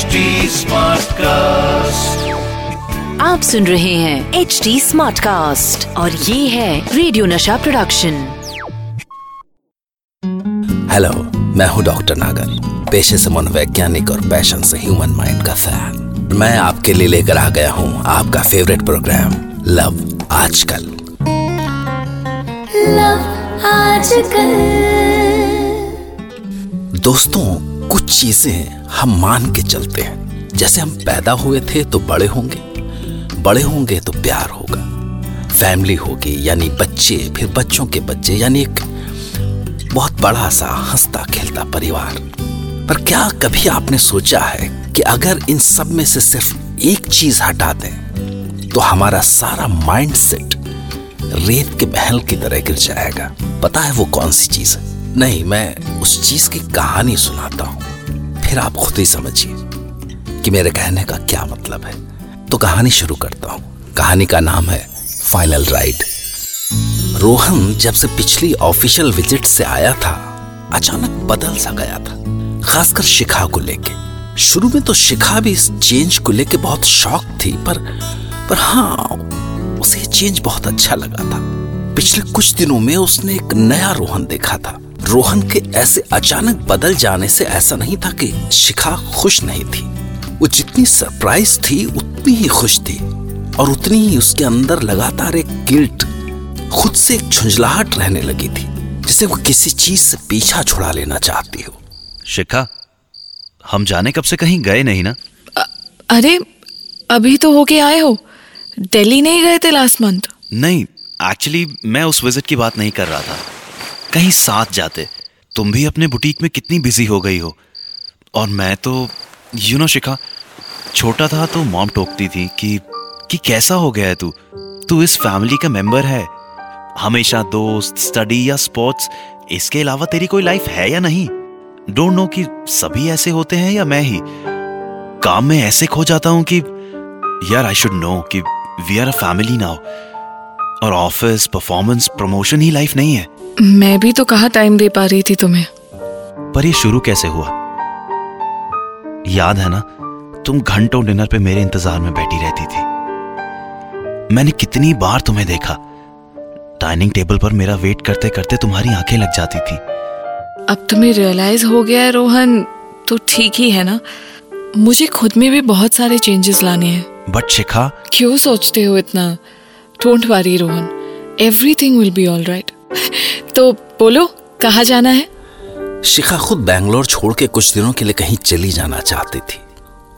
HD SmartCast। आप सुन रहे हैं HD SmartCast और ये है रेडियो नशा प्रोडक्शन। हेलो, मैं हूँ डॉक्टर नागर, पेशे से मनोवैज्ञानिक और पैशन से ह्यूमन माइंड का फैन। मैं आपके लिए लेकर आ गया हूँ आपका favourite programme love Aajkal. Love Aajkal. दोस्तों, कुछ चीजें हम मान के चलते हैं। जैसे हम पैदा हुए थे तो बड़े होंगे तो प्यार होगा, फैमिली होगी यानी बच्चे, फिर बच्चों के बच्चे यानी एक बहुत बड़ा सा हंसता खेलता परिवार। पर क्या कभी आपने सोचा है कि अगर इन सब में से सिर्फ एक चीज हटा दें तो हमारा सारा माइंडसेट रेत के महल की तरह गिर जाएगा। पता है वो कौन सी चीज है? नहीं, मैं उस चीज की कहानी सुनाता हूँ, फिर आप खुद ही समझिए कि मेरे कहने का क्या मतलब है। तो कहानी शुरू करता हूँ। कहानी का नाम है फाइनल राइड। रोहन जब से पिछली ऑफिशियल विजिट से आया था, अचानक बदल सा गया था, खासकर शिखा को लेके। शुरू में तो शिखा भी इस चेंज को लेके बहुत शॉक थी, पर हाँ, उसे चेंज बहुत अच्छा लगा था। पिछले कुछ दिनों में उसने एक नया रोहन देखा था। रोहन के ऐसे अचानक बदल जाने से ऐसा नहीं था कि शिखा खुश नहीं थी। वो जितनी सरप्राइज थी उतनी ही खुश थी, और उतनी ही उसके अंदर लगातार एक गिल्ट, खुद से एक झुंझलाहट रहने लगी थी, जिसे वो किसी चीज से पीछा छुड़ा लेना चाहती हो। शिखा, हम जाने कब से कहीं गए नहीं ना? अरे अभी तो होके आए हो, दिल्ली नहीं गए थे लास्ट मंथ? नहीं, एक्चुअली मैं उस विजिट की बात नहीं कर रहा था, कहीं साथ जाते। तुम भी अपने बुटीक में कितनी बिजी हो गई हो, और मैं तो यू नो शिखा, छोटा था तो मॉम टोकती थी कि कैसा हो गया है तू इस फैमिली का मेंबर है, हमेशा दोस्त, स्टडी या स्पोर्ट्स, इसके अलावा तेरी कोई लाइफ है या नहीं। डोंट नो कि सभी ऐसे होते हैं या मैं ही काम में ऐसे खो जाता हूँ कि यार आई शुड नो कि we are a family now, और ऑफिस, परफॉर्मेंस, प्रमोशन ही लाइफ नहीं है। मैं भी तो कहाँ टाइम दे पा रही थी तुम्हें। पर ये शुरू कैसे हुआ याद है ना? तुम घंटों डिनर पे मेरे इंतजार में बैठी रहती थी। मैंने कितनी बार तुम्हें देखा, डाइनिंग टेबल पर मेरा वेट करते करते तुम्हारी आंखें लग जाती थी। अब तुम्हें रियलाइज हो गया है रोहन, तो ठीक ही है ना। मुझे खुद में भी बहुत सारे चेंजेस लाने हैं। बट शिखा, क्यों सोचते हो इतना? Don't worry Rohan, everything will be all right. तो बोलो, कहाँ जाना है? शिखा खुद बैंगलोर छोड़ के कुछ दिनों के लिए कहीं चली जाना चाहती थी।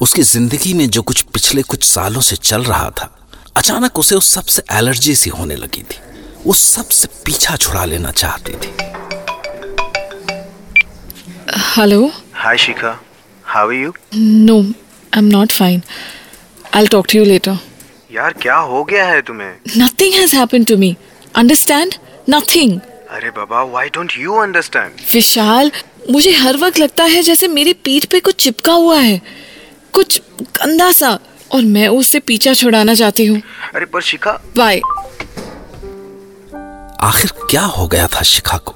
उसकी जिंदगी में जो कुछ पिछले कुछ सालों से चल रहा था, अचानक उसे उस सब से एलर्जी सी होने लगी थी। उस सब से पीछा छुड़ा लेना चाहती थी। Hello. Hi Shikha, how are you? No, I am not fine, I will talk to you later. यार क्या हो गया है तुम्हें? Nothing has happened to me, understand? Nothing. अरे बाबा, why don't you understand? विशाल, मुझे हर वक्त लगता है जैसे मेरी पीठ पे कुछ चिपका हुआ है, कुछ गंदा सा, और मैं उससे पीछा छुड़ाना चाहती हूँ। अरे पर शिखा। Bye. आखिर क्या हो गया था शिखा को?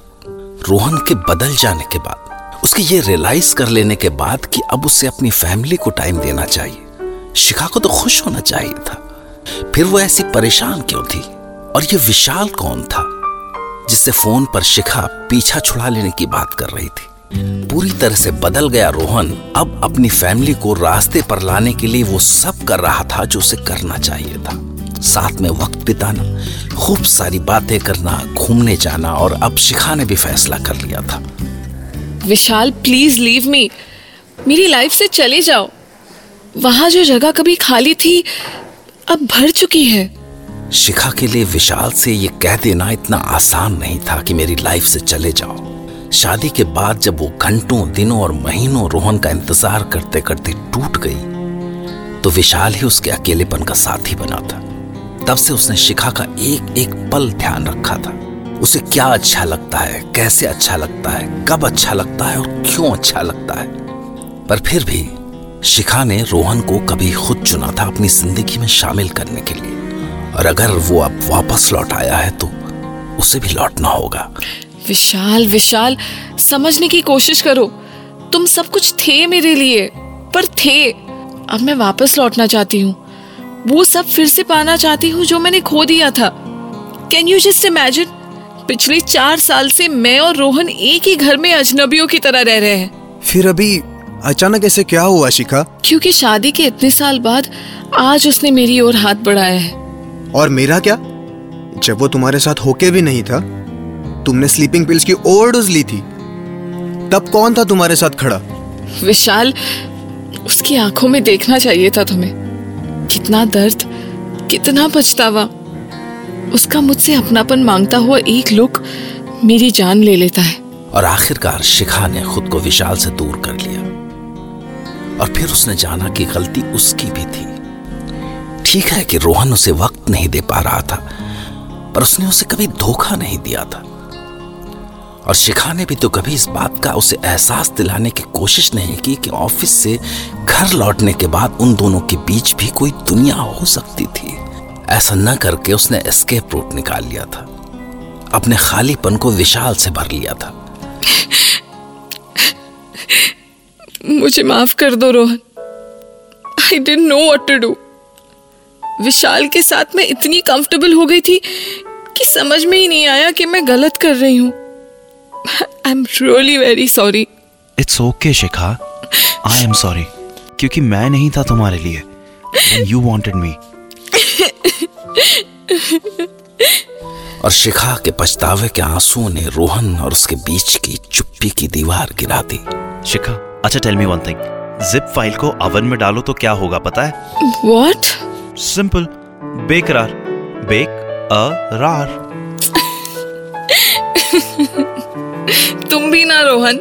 रोहन के बदल जाने के बाद, उसके ये रियलाइज कर लेने के बाद कि अब उसे अपनी फैमिली को टाइम देना चाहिए, शिखा को तो खुश होना चाहिए था। फिर वो ऐसी परेशान क्यों थी? और ये विशाल कौन था जिससे फोन पर शिखा पीछा छुड़ा लेने की बात कर रही थी? पूरी तरह से बदल गया रोहन अब अपनी फैमिली को रास्ते पर लाने के लिए वो सब कर रहा था जो उसे करना चाहिए था। साथ में वक्त बिताना, खूब सारी बातें करना, घूमने जाना, और अब शिखा ने भी फैसला कर लिया था। विशाल, प्लीज लीव मी, मेरी लाइफ से चले जाओ। वहां जो जगह कभी खाली थी अब भर चुकी है। शिखा के लिए विशाल से ये कह देना इतना आसान नहीं था कि मेरी लाइफ से चले जाओ। शादी के बाद जब वो घंटों, दिनों और महीनों रोहन का इंतजार करते करते टूट गई, तो विशाल ही उसके अकेलेपन का साथी बना था। तब से उसने शिखा का एक एक पल ध्यान रखा था। उसे क्या अच्छा लगता है, कैसे अच्छा लगता है, कब अच्छा लगता है और क्यों अच्छा लगता है। पर फिर भी शिखा ने रोहन को कभी खुद चुना था अपनी जिंदगी में शामिल करने के लिए, और अगर वो अब वापस लौट आया है तो उसे भी लौटना होगा। विशाल, समझने की कोशिश करो। तुम सब कुछ थे मेरे लिए, पर थे। अब मैं वापस लौटना चाहती हूँ, वो सब फिर से पाना चाहती हूँ जो मैंने खो दिया था। कैन यू जस्ट इमेजिन, पिछले 4 साल से मैं और रोहन एक ही घर में अजनबियों की तरह रह रहे हैं। फिर अभी अचानक ऐसे क्या हुआ शिखा? क्योंकि शादी के इतने साल बाद आज उसने मेरी ओर हाथ बढ़ाया है। और मेरा क्या, जब वो तुम्हारे साथ होके भी नहीं था तुमने स्लीपिंग पिल्स की ओवरडोज ली थी, तब कौन था तुम्हारे साथ खड़ा? विशाल, उसकी आंखों में देखना चाहिए था तुम्हें, कितना दर्द, कितना पछतावा। उसका मुझसे अपनापन मांगता हुआ एक लुक मेरी जान ले लेता है। और आखिरकार शिखा ने खुद को विशाल से दूर कर लिया और फिर उसने जाना कि गलती उसकी भी थी। ठीक है कि रोहन उसे वक्त नहीं दे पा रहा था, पर उसने उसे कभी धोखा नहीं दिया था और शिखा ने भी तो कभी इस बात का उसे एहसास दिलाने की कोशिश नहीं की कि ऑफिस से घर लौटने के बाद उन दोनों के बीच भी कोई दुनिया हो सकती थी। ऐसा न करके उसने एस्केप रूट निकाल लिया था, अपने खालीपन को विशाल से भर लिया था। मुझे माफ कर दो Rohan, I didn't know what to do. Vishal के साथ मैं इतनी कंफर्टेबल हो गई थी कि समझ में ही नहीं आया कि मैं गलत कर रही हूँ। I am really very sorry. It's okay Shikha, I am sorry, क्योंकि मैं नहीं था तुम्हारे लिए, यू वांटेड मी। और शिखा के पछतावे के आंसुओं ने रोहन और उसके बीच की चुप्पी की दीवार गिरा दी। शिखा, अच्छा tell me one thing, zip file को ओवन में डालो तो क्या होगा पता है? व्हाट? सिंपल, बेकरार, बेकरार। तुम भी ना रोहन,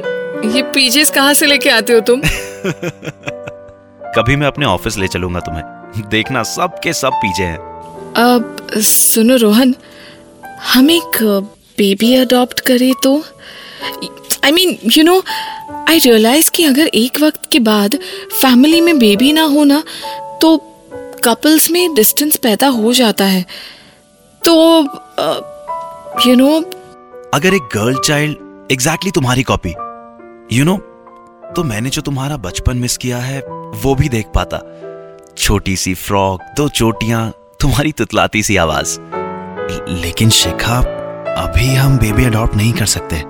ये पीजेस कहाँ से लेके आते हो तुम? कभी मैं अपने ऑफिस ले चलूंगा तुम्हें, देखना सब के सब पीजे हैं। अब सुनो रोहन, हम एक बेबी अडॉप्ट करें तो? I mean you no, I realise कि अगर एक वक्त के बाद फैमिली में बेबी ना हो ना, तो कपल्स में डिस्टेंस पैदा हो जाता है। तो यू नो, अगर एक गर्ल चाइल्ड एग्जैक्टली तुम्हारी कॉपी, यू नो, तो मैंने जो तुम्हारा बचपन मिस किया है वो भी देख पाता। छोटी सी फ्रॉक, 2 चोटियां, तुम्हारी तुतलाती सी आवाज। लेकिन शिखा, अभी हम बेबी अडॉप्ट नहीं कर सकते।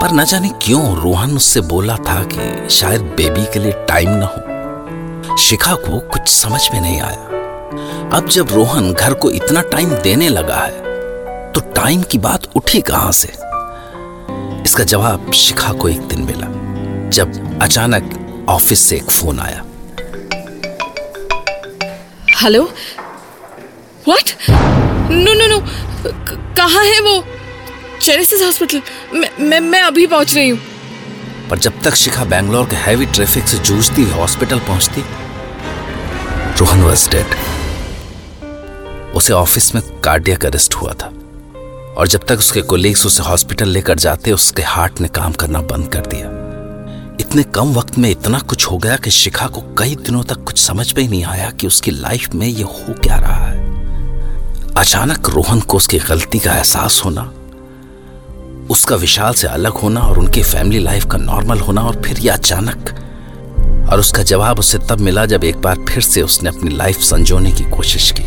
पर न जाने क्यों रोहन उससे बोला था कि शायद बेबी के लिए टाइम ना हो। शिखा को कुछ समझ में नहीं आया। अब जब रोहन घर को इतना टाइम देने लगा है तो टाइम की बात उठी कहां से? इसका जवाब शिखा को एक दिन मिला जब अचानक ऑफिस से एक फोन आया। हेलो? व्हाट? नो, कहाँ है वो? चेरिश हॉस्पिटल, मैं अभी पहुंच रही हूँ। पर जब तक शिखा बैंगलोर के हैवी ट्रैफिक से जूझती हुई हॉस्पिटल पहुंचती, रोहन वाज डेड। उसे ऑफिस में कार्डियक अरेस्ट हुआ था और जब तक उसके कोलीग्स उसे हॉस्पिटल लेकर जाते, उसके हार्ट ने काम करना बंद कर दिया। इतने कम वक्त में इतना कुछ हो गया कि शिखा को कई दिनों तक कुछ समझ में नहीं आया कि उसकी लाइफ में ये हो क्या रहा है। अचानक रोहन को उसकी गलती का एहसास होना, उसका विशाल से अलग होना और उनकी फैमिली लाइफ का नॉर्मल होना, और फिर ये अचानक। और उसका जवाब उसे तब मिला जब एक बार फिर से उसने अपनी लाइफ संजोने की कोशिश की।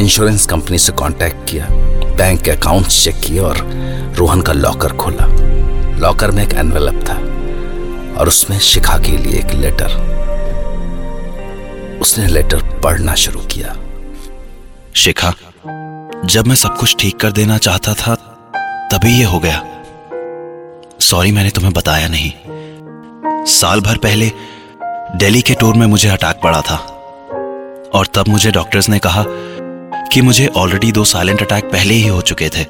इंश्योरेंस कंपनी से कांटेक्ट किया, बैंक के अकाउंट चेक किए और रोहन का लॉकर खोला। लॉकर में एक एनवेलप था और उसमें शिखा के लिए एक लेटर। उसने लेटर पढ़ना शुरू किया। शिखा, जब मैं सब कुछ ठीक कर देना चाहता था तभी ये हो गया। सॉरी मैंने तुम्हें बताया नहीं। साल भर पहले दिल्ली के टूर में मुझे अटैक पड़ा था और तब मुझे डॉक्टर्स ने कहा कि मुझे ऑलरेडी 2 साइलेंट अटैक पहले ही हो चुके थे।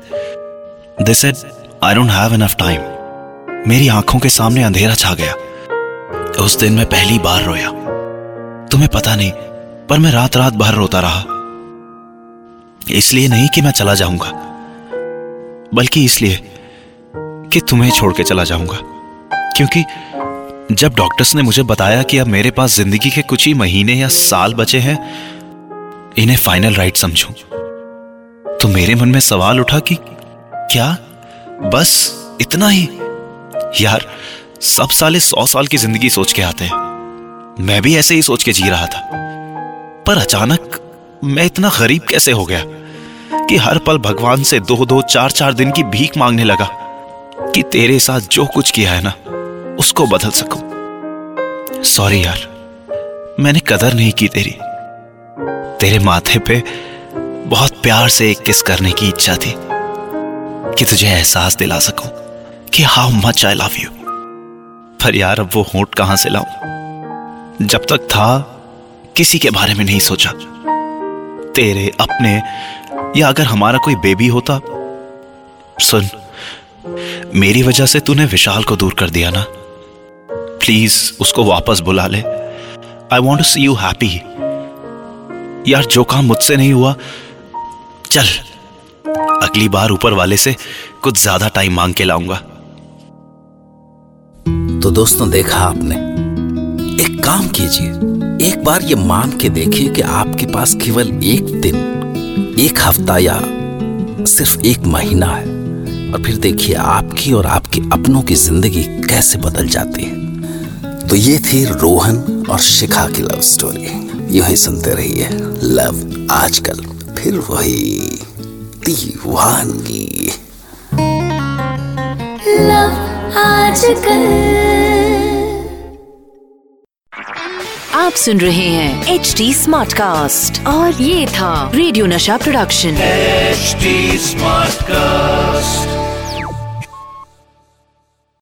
They said I don't have enough time. मेरी आंखों के सामने अंधेरा छा गया। उस दिन मैं पहली बार रोया। तुम्हें पता नहीं, पर मैं रात रात भर रोता रहा। इसलिए नहीं कि मैं चला जाऊंगा, बल्कि इसलिए कि तुम्हें छोड़ के चला जाऊंगा। क्योंकि जब डॉक्टर्स ने मुझे बताया कि अब मेरे पास जिंदगी के कुछ ही महीने या साल बचे हैं, इन्हें फाइनल राइड समझूं, तो मेरे मन में सवाल उठा कि क्या बस इतना ही? यार, सब साले 100 साल की जिंदगी सोच के आते हैं, मैं भी ऐसे ही सोच के जी रहा था, पर अचानक मैं इतना गरीब कैसे हो गया कि हर पल भगवान से दो दो चार चार दिन की भीख मांगने लगा कि तेरे साथ जो कुछ किया है ना उसको बदल सकूं। सॉरी यार, मैंने कदर नहीं की तेरी। तेरे माथे पे बहुत प्यार से एक किस करने की इच्छा थी कि तुझे एहसास दिला सकूं कि how much I love you. पर यार अब वो होंठ कहां से लाऊं? जब तक था किसी के बारे में नहीं सोचा, तेरे अपने, या अगर हमारा कोई बेबी होता। सुन, मेरी वजह से तूने विशाल को दूर कर दिया ना, प्लीज उसको वापस बुला ले। I want to see you happy. यार जो काम मुझसे नहीं हुआ, चल अगली बार ऊपर वाले से कुछ ज्यादा टाइम मांग के लाऊंगा। तो दोस्तों देखा आपने, एक काम कीजिए, एक बार ये मान के देखिए कि आपके पास केवल एक दिन, एक हफ्ता या सिर्फ एक महीना है, और फिर देखिए आपकी और आपके अपनों की जिंदगी कैसे बदल जाती है। तो ये थी रोहन और शिखा की लव स्टोरी। यूं ही सुनते रहिए लव आजकल, फिर वही दीवानगी। लव आजकल। आप सुन रहे हैं HD SmartCast और ये था radio Nasha production HD SmartCast।